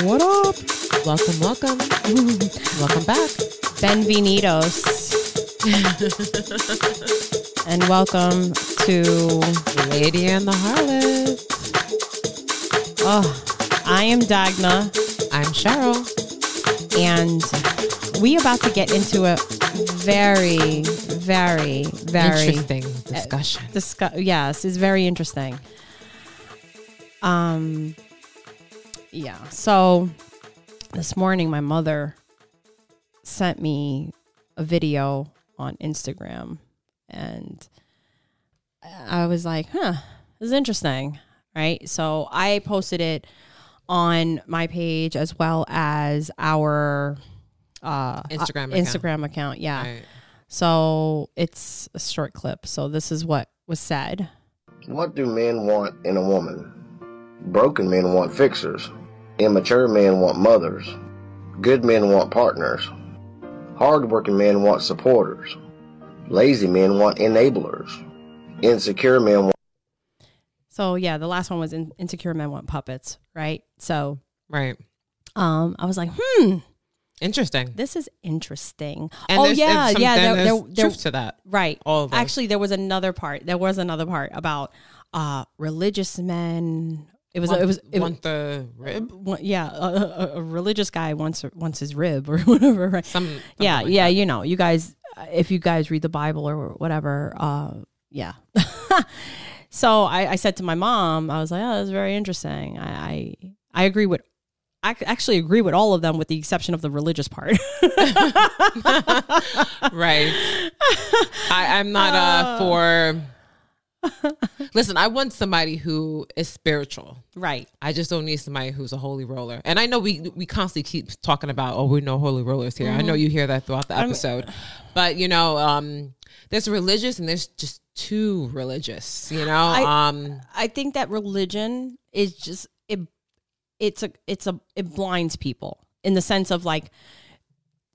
What up? Welcome, welcome. Welcome back. Benvenidos. And welcome to Lady and the Harlot. Oh, I am Dagna. I'm Cheryl. And we about to get into a very, very, very interesting discussion. Yes, it's very interesting. Yeah. So this morning, my mother sent me a video on Instagram, and I was like, huh, this is interesting, right? So I posted it on my page as well as our Instagram account. Yeah. Right. So it's a short clip. So this is what was said. What do men want in a woman? Broken men want fixers. Immature men want mothers. Good men want partners. Hard-working men want supporters. Lazy men want enablers. Insecure men want... So, yeah, the last one was insecure men want puppets, right? So... Right. I was like, interesting. This is interesting. And there's truth to that. Right. All of those. Actually, there was another part. There was another part about religious men... a religious guy wants his rib or whatever, right? You know, you guys, if you guys read the Bible or whatever, yeah. So I said to my mom, I was like, oh, that's very interesting. I actually agree with all of them with the exception of the religious part. Right. I'm not for... Listen, I want somebody who is spiritual. Right. I just don't need somebody who's a holy roller. And I know we constantly keep talking about, oh, we're no holy rollers here. Mm-hmm. I know you hear that throughout the episode. But, you know, there's religious and there's just too religious, you know. I think that religion is just, it blinds people in the sense of like,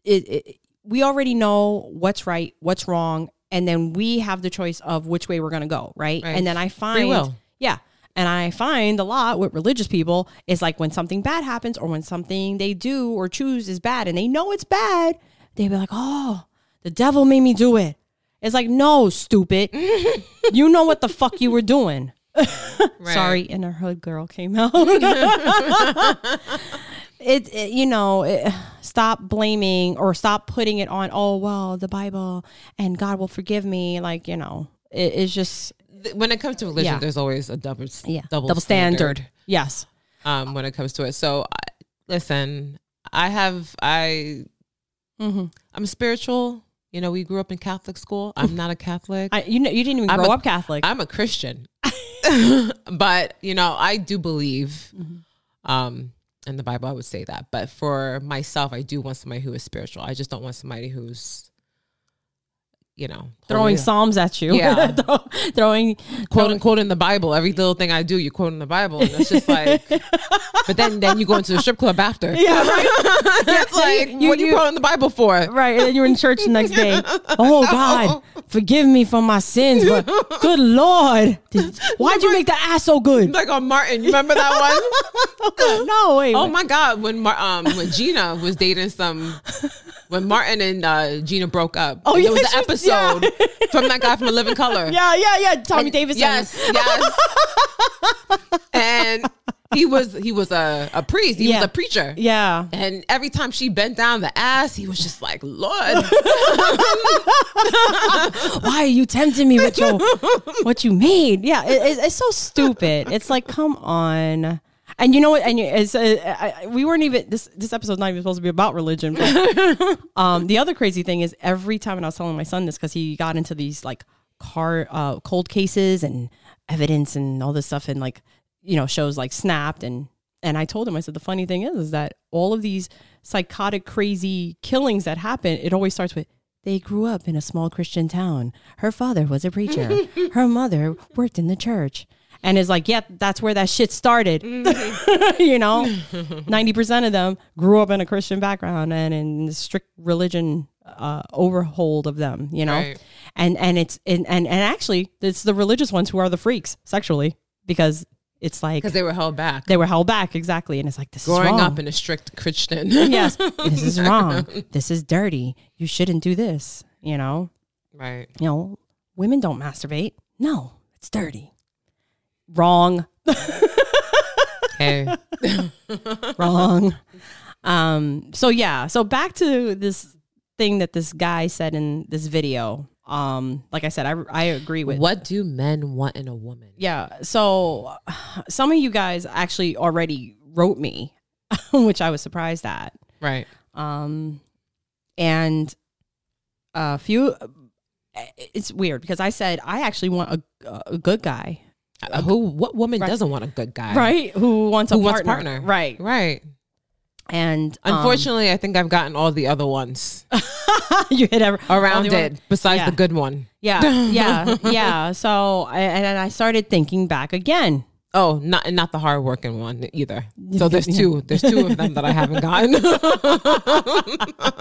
we already know what's right, what's wrong. And then we have the choice of which way we're going to go, right? And then I find... Free will. Yeah. And I find a lot with religious people is like when something bad happens or when something they do or choose is bad and they know it's bad, they be like, oh, the devil made me do it. It's like, no, stupid. You know what the fuck you were doing. Right. Sorry, inner hood girl came out. Stop blaming or stop putting it on, oh, well, the Bible and God will forgive me. Like, you know, it's just. When it comes to religion, there's always a double standard. Yes. When it comes to it. So listen, I'm spiritual. You know, we grew up in Catholic school. I'm not a Catholic. You didn't even grow up Catholic. I'm a Christian. But, you know, I do believe, in the Bible, I would say that. But for myself, I do want somebody who is spiritual. I just don't want somebody who's, you know, throwing psalms at you. Yeah. Quote unquote in the Bible. Every little thing I do, you quote in the Bible. And it's just like, but then you go into the strip club after. Yeah, right. It's like, what are you quoting the Bible for? Right. And then you're in church the next day. Oh, God, forgive me for my sins. But good Lord. Why'd you make the ass so good? Like on Martin. You remember that one? No, wait. Oh, my God. When Gina was dating when Martin and Gina broke up. Oh, yeah. It was an episode from that guy from In Living Color. Yeah. Tommy Davidson. Yes. And he was a priest. He was a preacher. Yeah. And every time she bent down the ass, he was just like, Lord. Why are you tempting me with what you made? Yeah. It's so stupid. It's like, come on. And you know what? And we weren't even this episode's not even supposed to be about religion. But, the other crazy thing is every time, and I was telling my son this because he got into these like cold cases and evidence and all this stuff, and like, you know, shows like Snapped and I told him, I said, the funny thing is that all of these psychotic, crazy killings that happen, it always starts with, they grew up in a small Christian town. Her father was a preacher. Her mother worked in the church. And it's like, yeah, that's where that shit started. You know, 90% of them grew up in a Christian background and in strict religion overhold of them, you know, right. and actually it's the religious ones who are the freaks sexually because it's like because they were held back. They were held back, exactly. And it's like, this is wrong. Growing up in a strict Christian. Yes, this is wrong. This is dirty. You shouldn't do this. You know, right? You know, women don't masturbate. No, it's dirty. Wrong. Hey, wrong. So yeah. So back to this thing that this guy said in this video. Like I said, I agree with. What do men want in a woman? Yeah. So some of you guys actually already wrote me, which I was surprised at. Right. And a few. It's weird because I said I actually want a good guy. Who? What woman right. doesn't want a good guy? Right. Who wants a partner? Right. Right. And unfortunately, I think I've gotten all the other ones. You hit every, around it one? Besides yeah. the good one. Yeah. Yeah. Yeah. So, and I started thinking back again. Oh, not the hardworking one either. So there's two. There's two of them that I haven't gotten.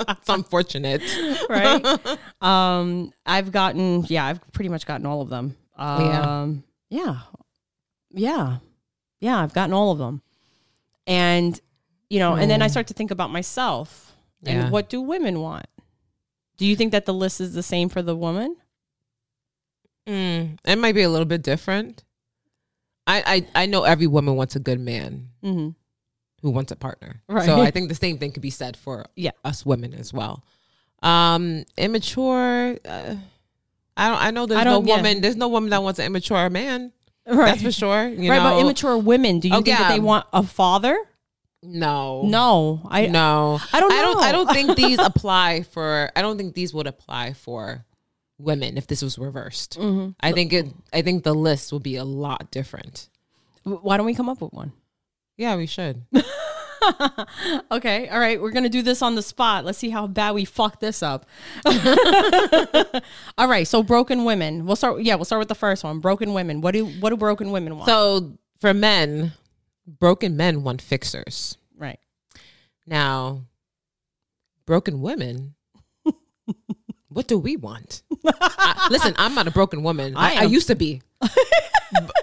It's unfortunate. Right. I've pretty much gotten all of them. Yeah. I've gotten all of them. And you know, and then I start to think about myself and what do women want? Do you think that the list is the same for the woman? It might be a little bit different. I know every woman wants a good man who wants a partner. Right. So I think the same thing could be said for us women as well. Immature. There's no woman that wants an immature man. Right. That's for sure. You know? But immature women, do you think that they want a father? No. I don't know. I don't think these would apply for women if this was reversed. Mm-hmm. I think the list would be a lot different. Why don't we come up with one? Yeah, we should. Okay. All right. We're going to do this on the spot. Let's see how bad we fuck this up. All right. So broken women. We'll start with the first one. Broken women. What do broken women want? So for men, broken men want fixers. Right. Now, broken women, what do we want? Listen, I'm not a broken woman. I used to be. I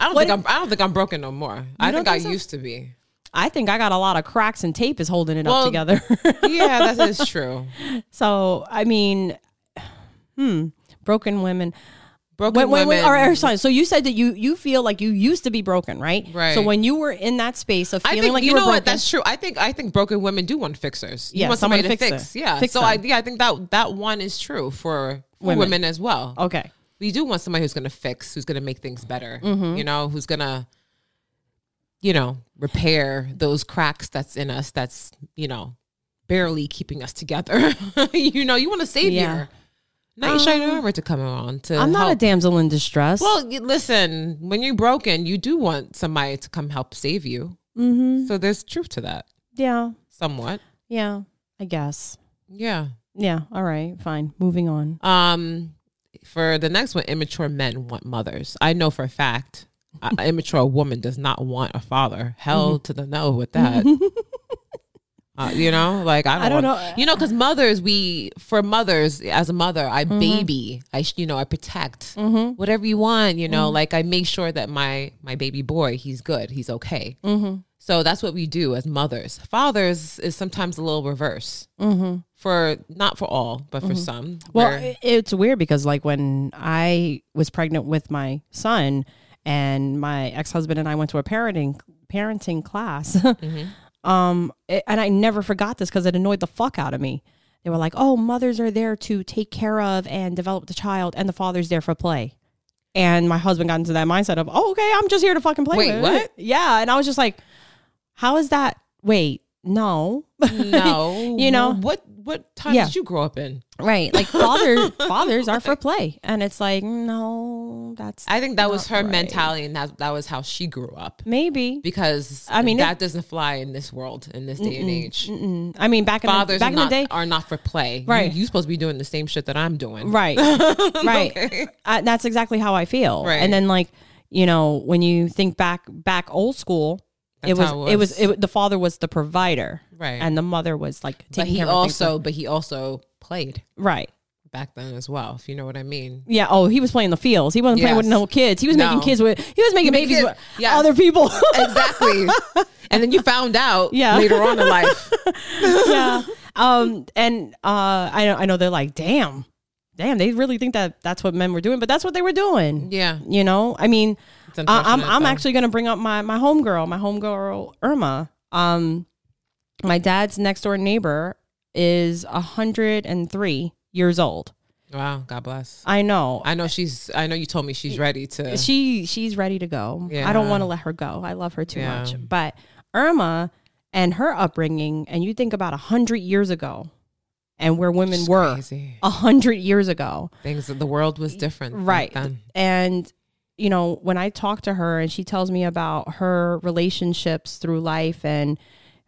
don't think I'm broken no more. I used to be. I think I got a lot of cracks and tape is holding it up together. Yeah, that is true. So, I mean, broken women. Sorry. So you said that you feel like you used to be broken, right? Right. So when you were in that space of feeling like you were broken. You know what? That's true. I think broken women do want fixers. Yeah, you want somebody to fix. Yeah. I think that one is true for women as well. Okay. We do want somebody who's going to fix, who's going to make things better, you know, who's going to, you know, repair those cracks that's in us that's, you know, barely keeping us together. You know, you want a savior. Yeah. Naisha Norma to come on to I'm not help. A damsel in distress. Well, listen, when you're broken, you do want somebody to come help save you. Mm-hmm. So there's truth to that. Yeah. Somewhat. Yeah, I guess. Yeah. Yeah. All right. Fine. Moving on. For the next one, immature men want mothers. I know for a fact, an immature woman does not want a father. Hell to the no with that. You know, like I don't know. You know, because mothers, as a mother, I baby, I protect whatever you want. You know, like I make sure that my baby boy, he's good, he's okay. Mm-hmm. So that's what we do as mothers. Fathers is sometimes a little reverse not for all, but for some. Well, it's weird because like when I was pregnant with my son, and my ex-husband and I went to a parenting class. And I never forgot this because it annoyed the fuck out of me. They were like, oh, mothers are there to take care of and develop the child, and the father's there for play. And my husband got into that mindset of, oh, okay, I'm just here to fucking play. Wait, what? Yeah. And I was just like, how is that? Wait, no. You know, what time did you grow up in? Right. Like fathers are for play. And it's like, no, I think that was her mentality. And that was how she grew up. Maybe. Because I mean, that doesn't fly in this world, in this day and age. I mean, back in the day are not for play. Right. You're supposed to be doing the same shit that I'm doing. Right. Right. Okay. That's exactly how I feel. Right. And then like, you know, when you think back old school, the father was the provider. Right. And the mother was like taking care of things. But he also played. Right. back then as well, if you know what I mean. Yeah. Oh, he was playing the fields. He wasn't playing with no kids. He was making kids with, he was making babies with other people. Exactly. And then you found out later on in life. Yeah. And I know they're like, damn, they really think that that's what men were doing, but that's what they were doing. Yeah. You know, I mean, I'm actually going to bring up my homegirl, Irma. My dad's next door neighbor is 103 years old. Wow. God bless. I know I know you told me she's ready to, she's ready to go. Yeah. I don't want to let her go. I love her too much, but Irma and her upbringing, and you think about 100 years ago and where women were 100 years ago, things that the world was different. Right. Then. And you know, when I talk to her and she tells me about her relationships through life and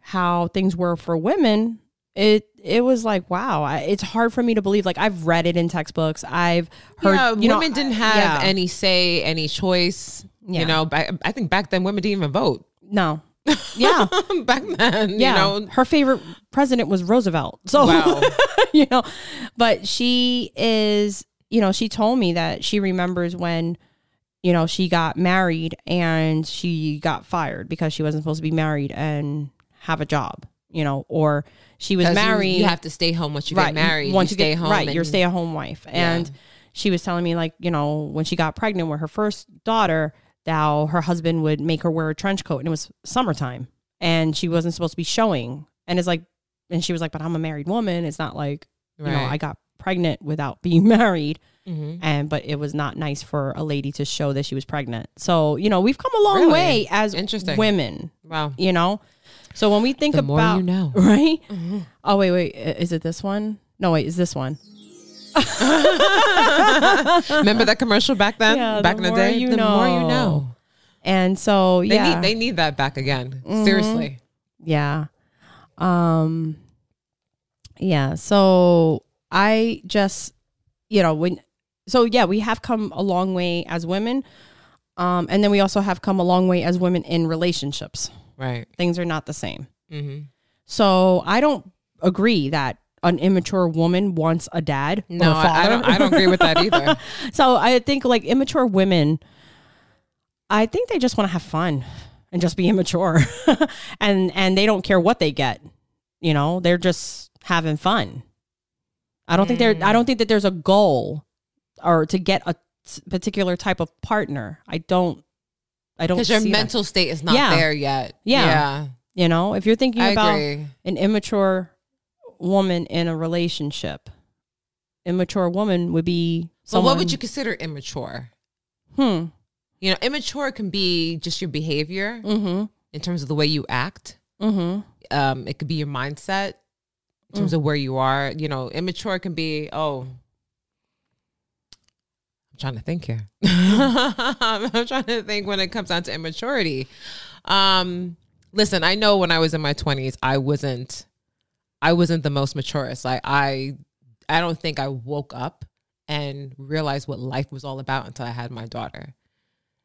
how things were for women, it was like, wow, it's hard for me to believe. Like, I've read it in textbooks. I've heard, women didn't have any say, any choice. Yeah. You know, I think back then women didn't even vote. No. Yeah. Back then, you know. Her favorite president was Roosevelt. So, wow. You know, but she is, you know, she told me that she remembers when, you know, she got married and she got fired because she wasn't supposed to be married and have a job, you know, or she was married. You have to stay home once you get married. Once you stay home. Right. You're stay-at-home wife. And she was telling me, like, you know, when she got pregnant with her first daughter, now her husband would make her wear a trench coat, and it was summertime and she wasn't supposed to be showing. And it's like, and she was like, but I'm a married woman. It's not like, you know, I got pregnant without being married. Mm-hmm. But it was not nice for a lady to show that she was pregnant. So, you know, we've come a long way as women. Wow. You know? So when we think about, you know. Right? Mm-hmm. Oh, wait, is it this one? No, wait, is this one? Remember that commercial back then? Yeah, back in the day? More you know. And so, They need that back again. Mm-hmm. Seriously. Yeah. Yeah. So I just, you know, we have come a long way as women. And then we also have come a long way as women in relationships. Right. Things are not the same. Mm-hmm. So I don't agree that an immature woman wants a dad. No, or a father. I don't agree with that either. So I think like immature women, I think they just want to have fun and just be immature and they don't care what they get. You know, they're just having fun. I don't think I don't think that there's a goal or to get a particular type of partner. I don't because your mental state is not there yet. Yeah. You know, if you're thinking about an immature woman in a relationship, immature woman would be someone. Well, what would you consider immature? You know, immature can be just your behavior in terms of the way you act. It could be your mindset in terms of where you are. You know, immature can be, I'm trying to think here. I'm trying to think when it comes down to immaturity. Listen, I know when I was in my 20s, I wasn't the most maturest. Like I don't think I woke up and realized what life was all about until I had my daughter.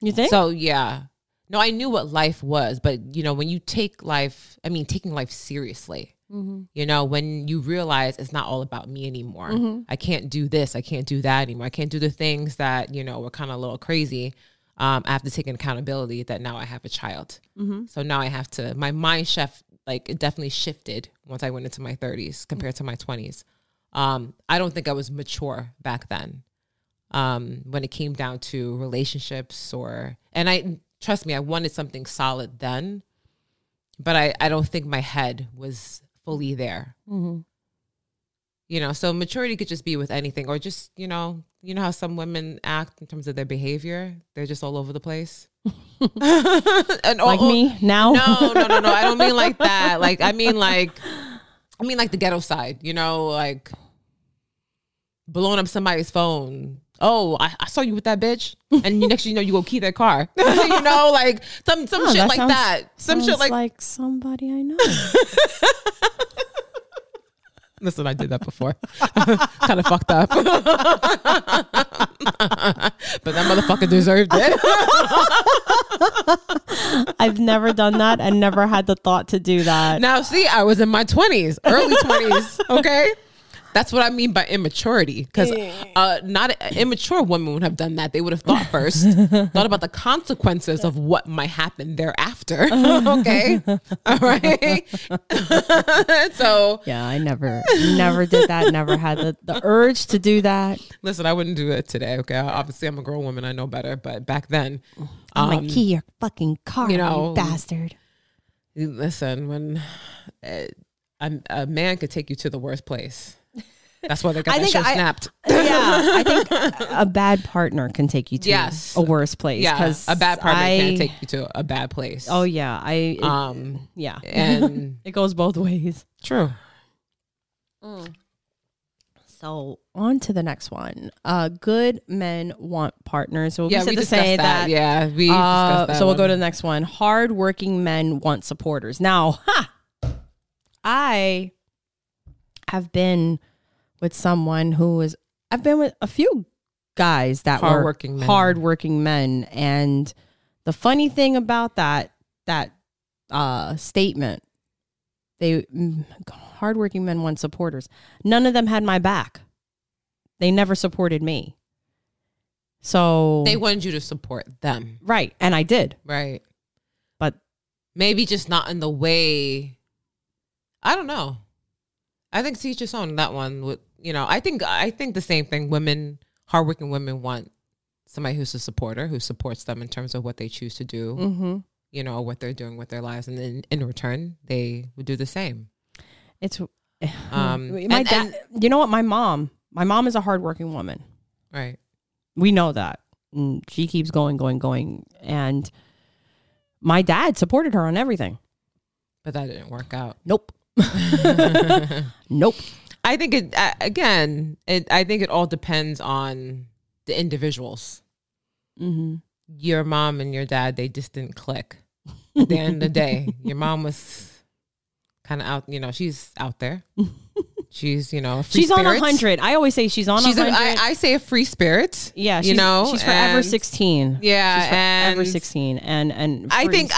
You think? So yeah. No, I knew what life was, but you know, when you take life, I mean, taking life seriously. Mm-hmm. You know, when you realize it's not all about me anymore. Mm-hmm. I can't do this. I can't do that anymore. I can't do the things that, you know, were kind of a little crazy. I have to take an accountability that now I have a child. Mm-hmm. So now I have to, my mind shift, like it definitely shifted once I went into my 30s compared to my 20s. I don't think I was mature back then when it came down to relationships and trust me, I wanted something solid then, but I don't think my head was fully there. Mm-hmm. You know, so maturity could just be with anything, or just, you know how some women act in terms of their behavior? They're just all over the place. And like me now? No. I don't mean like that. Like, I mean like the ghetto side, you know, like blowing up somebody's phone. Oh, I saw you with that bitch. And next you know, you go key their car. You know, like some shit that like sounds, that. Some shit like somebody I know. Listen, I did that before. Kind of fucked up. But that motherfucker deserved it. I've never done that. I never had the thought to do that. Now, see, I was in my 20s, early 20s. Okay. That's what I mean by immaturity, because not an immature woman would have done that. They would have thought first, thought about the consequences of what might happen thereafter. Okay. All right. So yeah, I never did that. Never had the urge to do that. Listen, I wouldn't do it today. Okay. Obviously I'm a grown woman. I know better. But back then, I'm like, key your fucking car, you know, you bastard. Listen, when a man could take you to the worst place. That's why they got that show Snapped. Yeah, I think a bad partner can take you to a worse place. Yeah, a bad partner can take you to a bad place. Oh yeah, yeah, and it goes both ways. True. Mm. So on to the next one. Good men want partners. So we said to say that. Yeah, we discussed that. So we'll go to the next one. Hardworking men want supporters. Now, I have been with someone who is. I've been with a few guys that were hardworking men, and the funny thing about that statement. They hardworking men want supporters. None of them had my back. They never supported me. So they wanted you to support them. Right. And I did. Right. But maybe just not in the way. I don't know. I think teach your son that one would, you know, I think the same thing. Women, hardworking women want somebody who's a supporter, who supports them in terms of what they choose to do. Mm-hmm. You know, what they're doing with their lives, and then in return they would do the same. It's my dad, you know what, my mom is a hardworking woman, right? We know that, and she keeps going, and my dad supported her on everything, but that didn't work out. Nope. Nope. I think it all depends on the individuals. Mm-hmm. Your mom and your dad, they just didn't click. At the end of the day, your mom was kind of out, you know, she's out there. She's, you know, she's on 100. I always say she's on 100. I say a free spirit. Yeah. You know, she's forever 16. Yeah. She's forever 16. And I think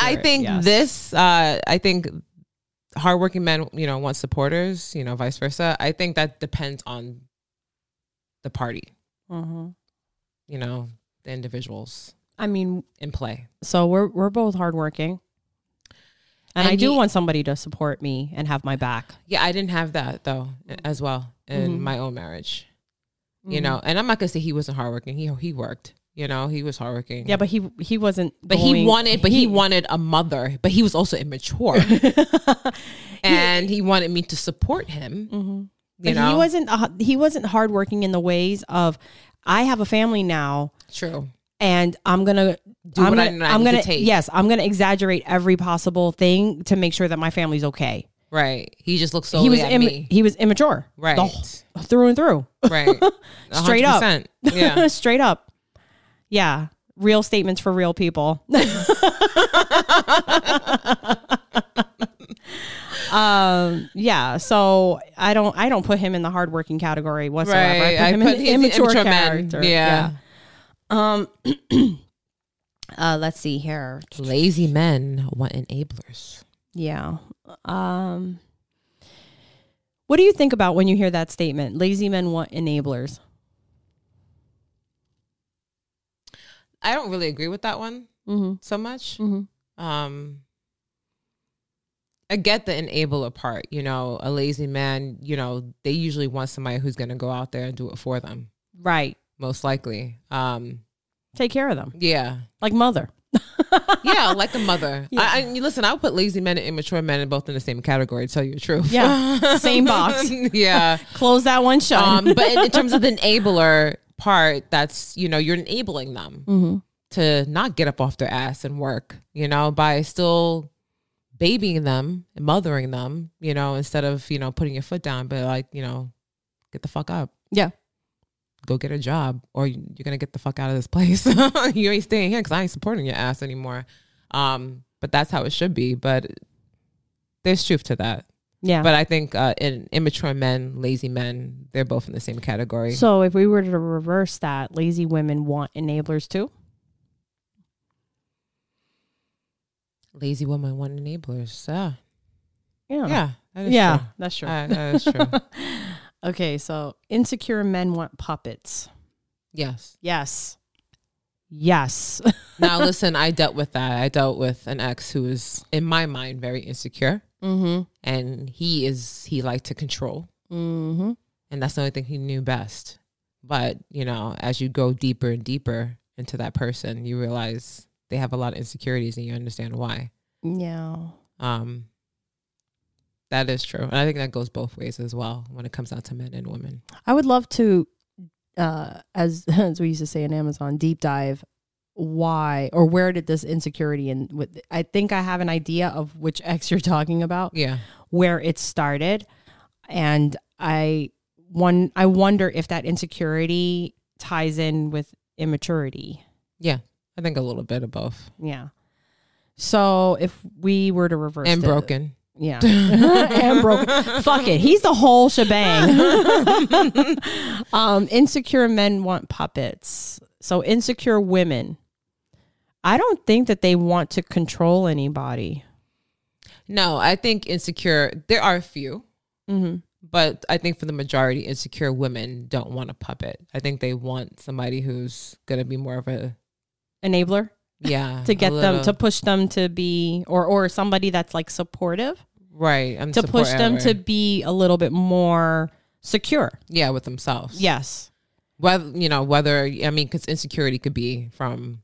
this, I think hardworking men, you know, want supporters, you know, vice versa. I think that depends on the party, you know, the individuals. I mean, in play. So we're both hardworking, and I do want somebody to support me and have my back. Yeah, I didn't have that though, as well, in my own marriage. Mm-hmm. You know, and I'm not gonna say he wasn't hardworking. He worked. You know, he was hardworking. Yeah, but he wasn't. But he wanted a mother. But he was also immature, and he wanted me to support him. Mm-hmm. You know, he wasn't hardworking in the ways of, I have a family now. True. And I'm going to exaggerate every possible thing to make sure that my family's okay. Right. He just looks so at me. He was immature. Right. Through and through. Right. 100%. Straight up. Yeah. Straight up. Yeah. Real statements for real people. Yeah. So I don't put him in the hardworking category whatsoever. Right. I put him in the immature character. Yeah. Let's see here. Lazy men want enablers. Yeah. What do you think about when you hear that statement? Lazy men want enablers. I don't really agree with that one so much. Mm-hmm. I get the enabler part, you know, a lazy man, you know, they usually want somebody who's going to go out there and do it for them. Right. Most likely. Take care of them. Yeah. Like mother. Yeah, like a mother. Yeah. Listen, I'll put lazy men and immature men both in the same category, to tell you the truth. Yeah. Same box. Yeah. Close that one shut. But in terms of the enabler part, that's, you know, you're enabling them to not get up off their ass and work, you know, by still babying them and mothering them, you know, instead of, you know, putting your foot down, but like, you know, get the fuck up. Yeah. Go get a job, or you're going to get the fuck out of this place. You ain't staying here because I ain't supporting your ass anymore. But that's how it should be. But there's truth to that. Yeah. But I think in immature men, lazy men, they're both in the same category. So if we were to reverse that, lazy women want enablers too? Lazy women want enablers. Yeah. Yeah. That is true. That's true. That is true. Okay, so insecure men want puppets. Yes. Yes. Yes. Now, listen, I dealt with that. I dealt with an ex who is, in my mind, very insecure. Mm-hmm. And he liked to control. Mm-hmm. And that's the only thing he knew best. But, you know, as you go deeper and deeper into that person, you realize they have a lot of insecurities and you understand why. Yeah. That is true. And I think that goes both ways as well when it comes down to men and women. I would love to, as we used to say in Amazon, deep dive why or where did this insecurity and I think I have an idea of which ex you're talking about. Yeah. Where it started. And I wonder if that insecurity ties in with immaturity. Yeah. I think a little bit of both. Yeah. So if we were to reverse and broken. Yeah. And broke. Fuck it. He's the whole shebang. Insecure men want puppets. So insecure women. I don't think that they want to control anybody. No, I think insecure. There are a few. Mm-hmm. But I think for the majority, insecure women don't want a puppet. I think they want somebody who's going to be more of a... enabler? Yeah. To get them, to push them to be, or somebody that's like supportive. Right. I'm to push them to be a little bit more secure. Yeah, with themselves. Yes. Because insecurity could be from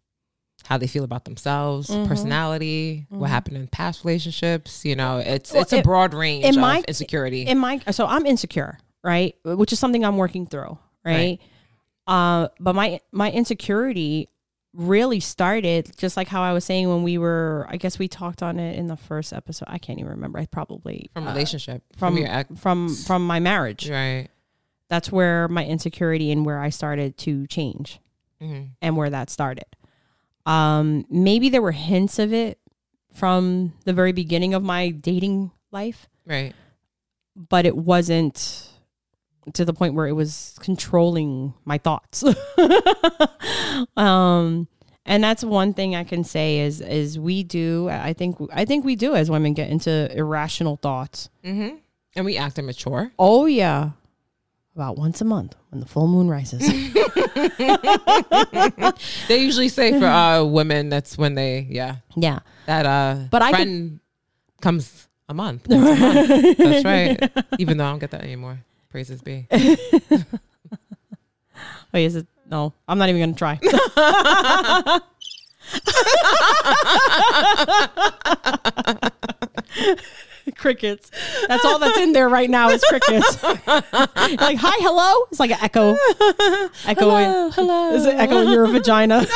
how they feel about themselves, mm-hmm. personality, mm-hmm. what happened in past relationships. You know, it's a broad range of insecurity. So I'm insecure, right? Which is something I'm working through, right? But my insecurity really started just like how I was saying when we were, I guess we talked on it in the first episode. I can't even remember. I probably from relationship from my marriage. Right. That's where my insecurity and where I started to change, mm-hmm. and where that started. Maybe there were hints of it from the very beginning of my dating life. Right. But it wasn't to the point where it was controlling my thoughts. And that's one thing I can say is we do, I think we do as women get into irrational thoughts. Mm-hmm. And we act immature. Oh yeah. About once a month when the full moon rises. They usually say for women, that's when they, yeah. Yeah. That comes a month. Once a month. That's right. Even though I don't get that anymore. Praises be. Wait, is it? No, I'm not even going to try. Crickets. That's all that's in there right now is crickets. Like, hi, hello. It's like an echo. Echoing. Hello. Is it echoing your vagina?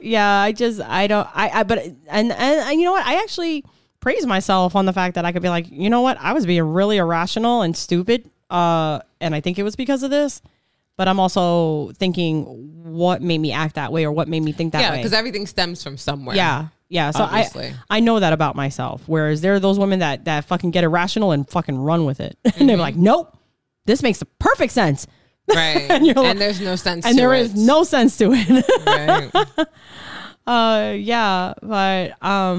Yeah, I you know what? I actually praise myself on the fact that I could be like, you know what? I was being really irrational and stupid. And I think it was because of this. But I'm also thinking what made me act that way or what made me think that way. Yeah, because everything stems from somewhere. Yeah. Yeah, so obviously. I know that about myself. Whereas there are those women that fucking get irrational and fucking run with it. Mm-hmm. And they're like, nope, this makes the perfect sense. Right. There's no sense to it. And there is no sense to it. Right. Yeah, but I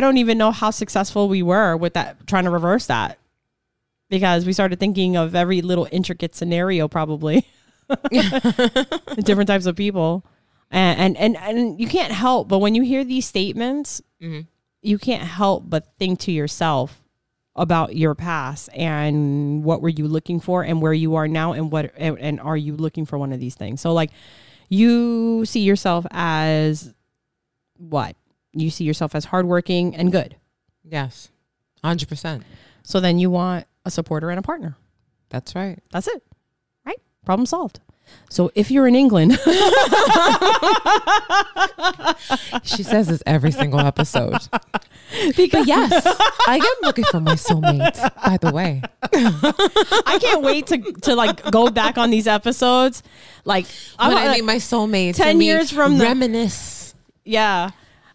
don't even know how successful we were with that, trying to reverse that. Because we started thinking of every little intricate scenario, probably. Different types of people. And you can't help, but when you hear these statements, mm-hmm. you can't help but think to yourself about your past and what were you looking for and where you are now and what are you looking for one of these things. So like you see yourself as what? You see yourself as hardworking and good. Yes, 100%. So then you want a supporter and a partner. That's right. That's it. Right? Problem solved. So if you're in England, she says this every single episode. Because yes, I am looking for my soulmate. By the way, I can't wait to like go back on these episodes. Like when I meet my soulmate 10 years from reminisce. Yeah,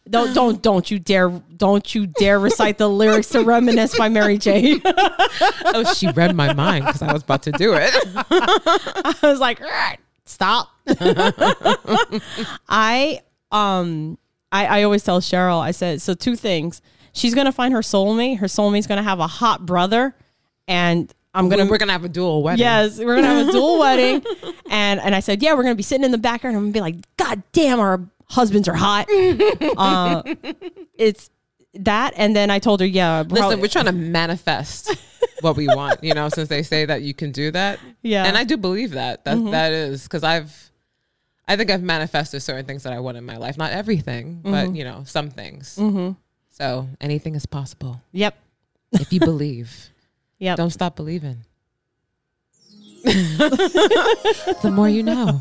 don't you dare recite the lyrics to Reminisce by Mary Jane. Oh, she read my mind because I was about to do it. I was like, stop. I always tell Cheryl, I said, so two things. She's going to find her soulmate. Her soulmate's going to have a hot brother and we're gonna have a dual wedding. Yes, we're gonna have a dual wedding. And I said, yeah, we're gonna be sitting in the background. And I'm gonna be like, God damn, our husbands are hot. It's that. And then I told her, yeah, listen, we're trying to manifest what we want, you know, since they say that you can do that. Yeah, and I do believe that. That mm-hmm. that is because I think I've manifested certain things that I want in my life. Not everything, mm-hmm. but you know, some things. Mm-hmm. So anything is possible. Yep, if you believe. Yep. Don't stop believing. The more you know.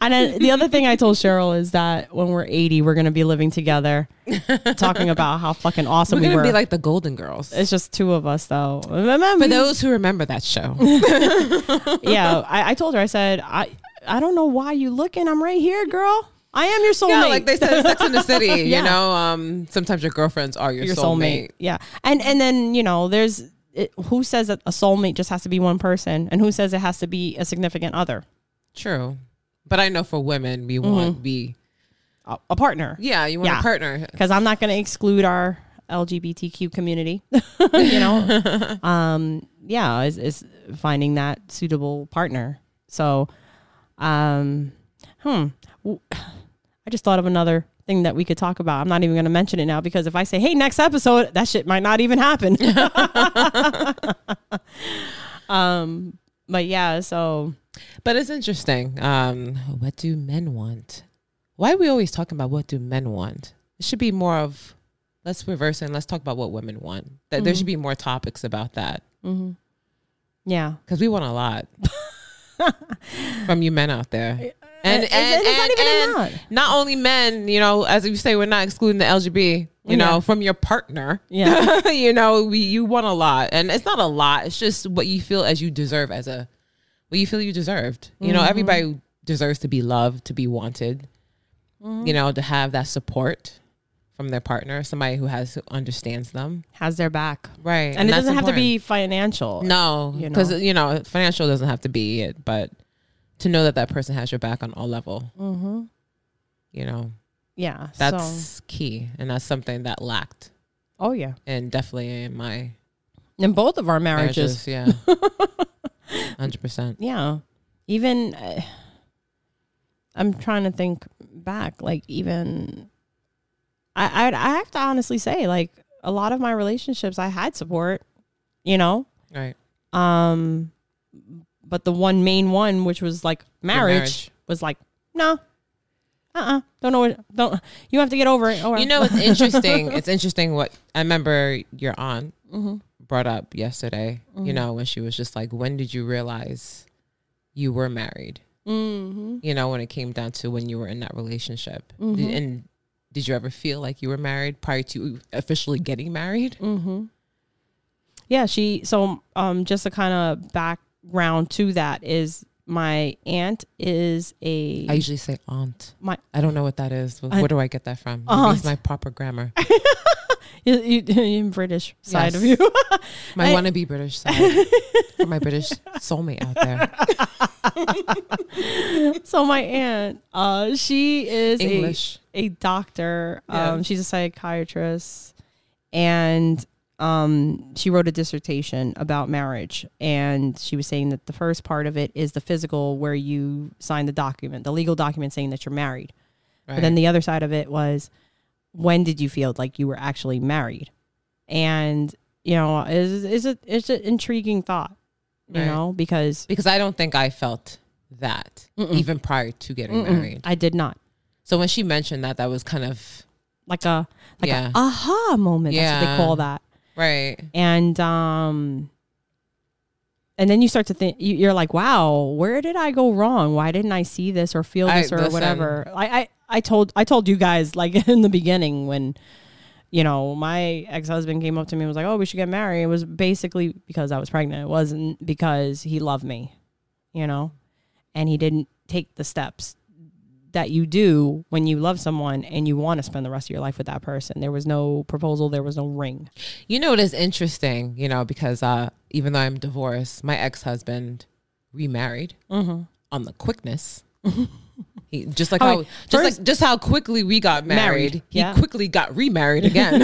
And then the other thing I told Cheryl is that when we're 80, we're going to be living together, talking about how fucking awesome we were. We're going to be like the Golden Girls. It's just two of us, though. For those who remember that show. Yeah, I told her, I said, I don't know why you looking. I'm right here, girl. I am your soulmate. Yeah, like they said in Sex in the City, yeah. You know, sometimes your girlfriends are your soulmate. Yeah. And then, you know, who says that a soulmate just has to be one person, and who says it has to be a significant other? True. But I know for women, we mm-hmm. want to be a partner. Yeah. You want a partner. Because I'm not going to exclude our LGBTQ community, you know? Yeah. Is finding that suitable partner. So, I just thought of another thing that we could talk about. I'm not even going to mention it now, because if I say, hey, next episode, that shit might not even happen. But yeah, so. But it's interesting. What do men want? Why are we always talking about what do men want? It should be more of, let's reverse it and let's talk about what women want. Mm-hmm. There should be more topics about that. Mm-hmm. Yeah. Because we want a lot from you men out there. And not only men, you know, as you say, we're not excluding the LGB, you know, from your partner. Yeah. You know, you want a lot, and it's not a lot. It's just what you feel as you deserve what you feel you deserved. You mm-hmm. know, everybody deserves to be loved, to be wanted, mm-hmm. you know, to have that support from their partner, somebody who understands them, has their back. Right. And it doesn't have to be financial. No, because, you know, financial doesn't have to be it, but to know that person has your back on all level, mm-hmm. you know, yeah, that's key, and that's something that lacked. Oh yeah, and definitely in both of our marriages, yeah, 100%. Yeah, even I'm trying to think back, like even I have to honestly say, like a lot of my relationships, I had support, you know, right, but the one main one, which was like marriage. Was like, no, don't, you have to get over it. You know, it's interesting. It's interesting what I remember your aunt mm-hmm. brought up yesterday, mm-hmm. you know, when she was just like, when did you realize you were married? Mm-hmm. You know, when it came down to when you were in that relationship. Mm-hmm. And did you ever feel like you were married prior to officially getting married? Mm-hmm. Yeah, just to kind of background to that is my aunt is a. I usually say aunt. I don't know what that is. Where do I get that from? It's my proper grammar. British side of you. My wannabe British side. For my British soulmate out there. So my aunt, she is English. A doctor. Yeah. She's a psychiatrist, and. She wrote a dissertation about marriage, and she was saying that the first part of it is the physical, where you sign the legal document saying that you're married. Right. But then the other side of it was, when did you feel like you were actually married? And, you know, it's an intriguing thought, you right. know, because I don't think I felt that Mm-mm. even prior to getting Mm-mm. married. I did not. So when she mentioned that, that was kind of like a aha moment. Yeah. That's what they call that. Right. And then you start to think, you're like, wow, where did I go wrong? Why didn't I see this or feel this or whatever? I told you guys, like in the beginning, when, you know, my ex-husband came up to me and was like, oh, we should get married. It was basically because I was pregnant. It wasn't because he loved me, you know, and he didn't take the steps that you do when you love someone and you want to spend the rest of your life with that person. There was no proposal. There was no ring. You know, it is interesting, you know, because even though I'm divorced, my ex-husband remarried mm-hmm. on the quickness. He, just like how quickly we got married. Yeah. He quickly got remarried again.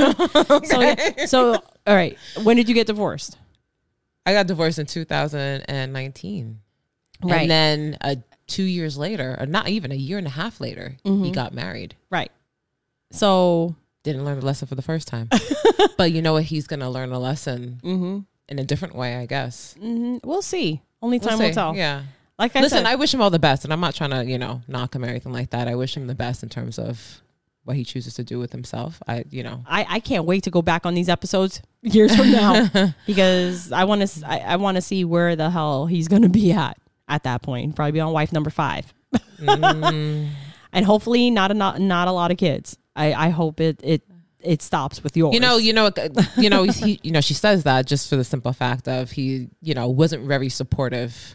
Okay. So all right. When did you get divorced? I got divorced in 2019. Right. And then 2 years later, or not even a year and a half later, he got married. Right. So didn't learn a lesson for the first time. But you know what? He's going to learn a lesson in a different way, I guess. We'll see. Only time will tell. Yeah. Like I said, I wish him all the best, and I'm not trying to, you know, knock him or anything like that. I wish him the best in terms of what he chooses to do with himself. I can't wait to go back on these episodes years from now because I want to see where the hell he's going to be at that point. Probably be on wife number 5, and hopefully not a lot of kids. I hope it stops with yours. You know, he, you know, she says that just for the simple fact of he, you know, wasn't very supportive.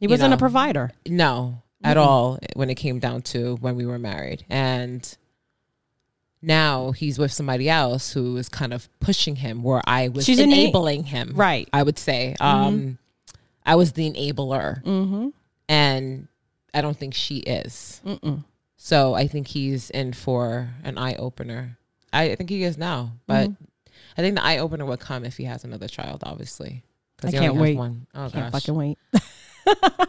He wasn't a provider. No, at all when it came down to when we were married. And now he's with somebody else who is kind of pushing him where I was enabling him. Right. I would say I was the enabler. And I don't think she is. So I think he's in for an eye opener. I think he is now. But I think the eye opener would come if he has another child, obviously. I can't wait. I can't fucking wait.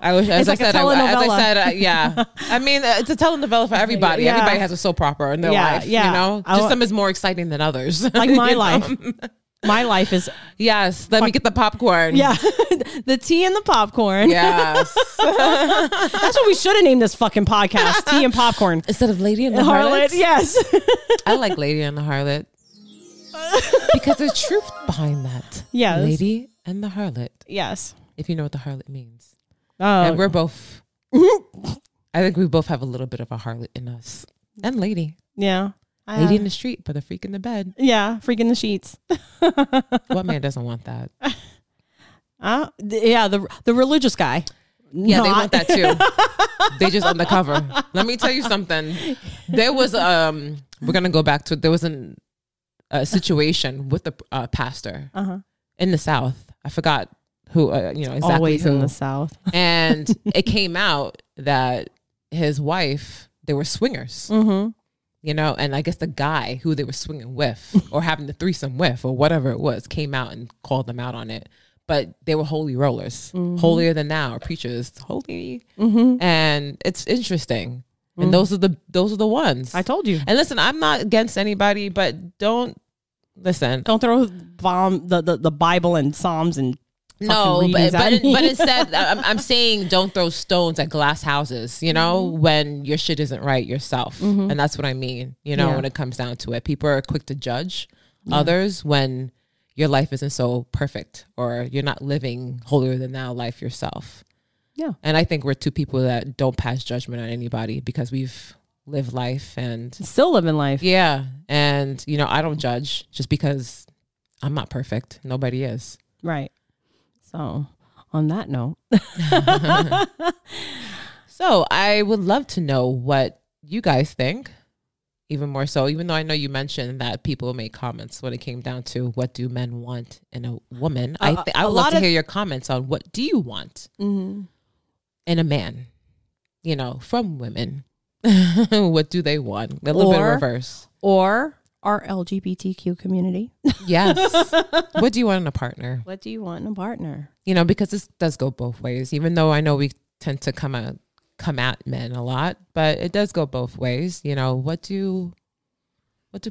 I wish, as I said, yeah. I mean, it's a telenovela for everybody. Yeah. Everybody has a soap opera in their life. Yeah. You know, just some is more exciting than others. Like my life. My life is let me get the popcorn. Yeah. The tea and the popcorn. Yes. That's what we should have named this fucking podcast. Tea and popcorn. Instead of Lady and the Harlot. Yes. I like Lady and the Harlot. Because there's truth behind that. Yes. Lady and the Harlot. Yes. If you know what the harlot means. Oh. And we're both, I think we both have a little bit of a harlot in us. And lady. Yeah. Lady in the street, but a freak in the bed. Yeah. Freak in the sheets. What man doesn't want that? Yeah. The religious guy. Yeah, they want that too. They just undercover. Let me tell you something. There was, we're going to go back to, there was a situation with the pastor in the South. I forgot who, you know, exactly always who. In the South. And it came out that his wife, they were swingers, you know, and I guess the guy who they were swinging with or having the threesome with or whatever it was came out and called them out on it. But they were holy rollers, holier than thou, preachers, holy. And it's interesting. And those are the ones. I told you. And listen, I'm not against anybody, but don't throw the Bible and Psalms and but instead I'm saying don't throw stones at glass houses, you know, when your shit isn't right yourself. And that's what I mean, you know, when it comes down to it. People are quick to judge others when your life isn't so perfect or you're not living holier than thou life yourself. Yeah. And I think we're two people that don't pass judgment on anybody because we've live life and still living life. Yeah. And you know, I don't judge just because I'm not perfect. Nobody is. Right. So on that note, so I would love to know what you guys think even more so, even though I know you mentioned that people made comments when it came down to what do men want in a woman. I would love to hear your comments on what do you want in a man, you know, from women. What do they want? A little bit reverse. Or our LGBTQ community. Yes. What do you want in a partner? What do you want in a partner? You know, because this does go both ways, even though I know we tend to come at men a lot, but it does go both ways. You know, what do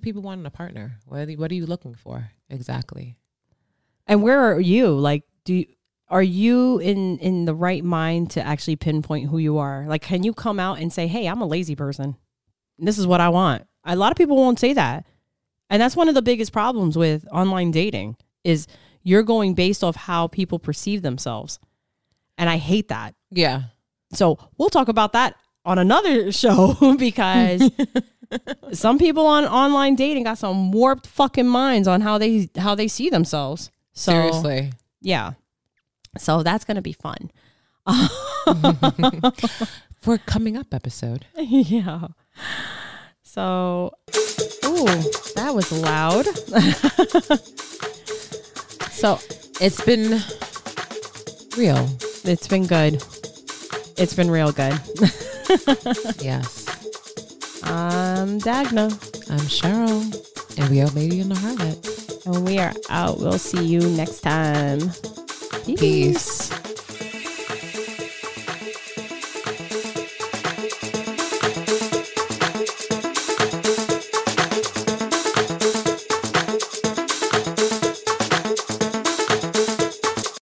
people want in a partner? What are you looking for exactly? And where are you? Like, are you in the right mind to actually pinpoint who you are? Like, can you come out and say, hey, I'm a lazy person. This is what I want. A lot of people won't say that. And that's one of the biggest problems with online dating is you're going based off how people perceive themselves. And I hate that. Yeah. So we'll talk about that on another show because some people on online dating got some warped fucking minds on how they see themselves. So, seriously. Yeah. So that's going to be fun. For a coming up episode. Yeah. So, ooh, that was loud. So it's been real. It's been good. It's been real good. Yes. I'm Dagna. I'm Cheryl. And we are Lady and the Harlot. And we are out. We'll see you next time. Peace.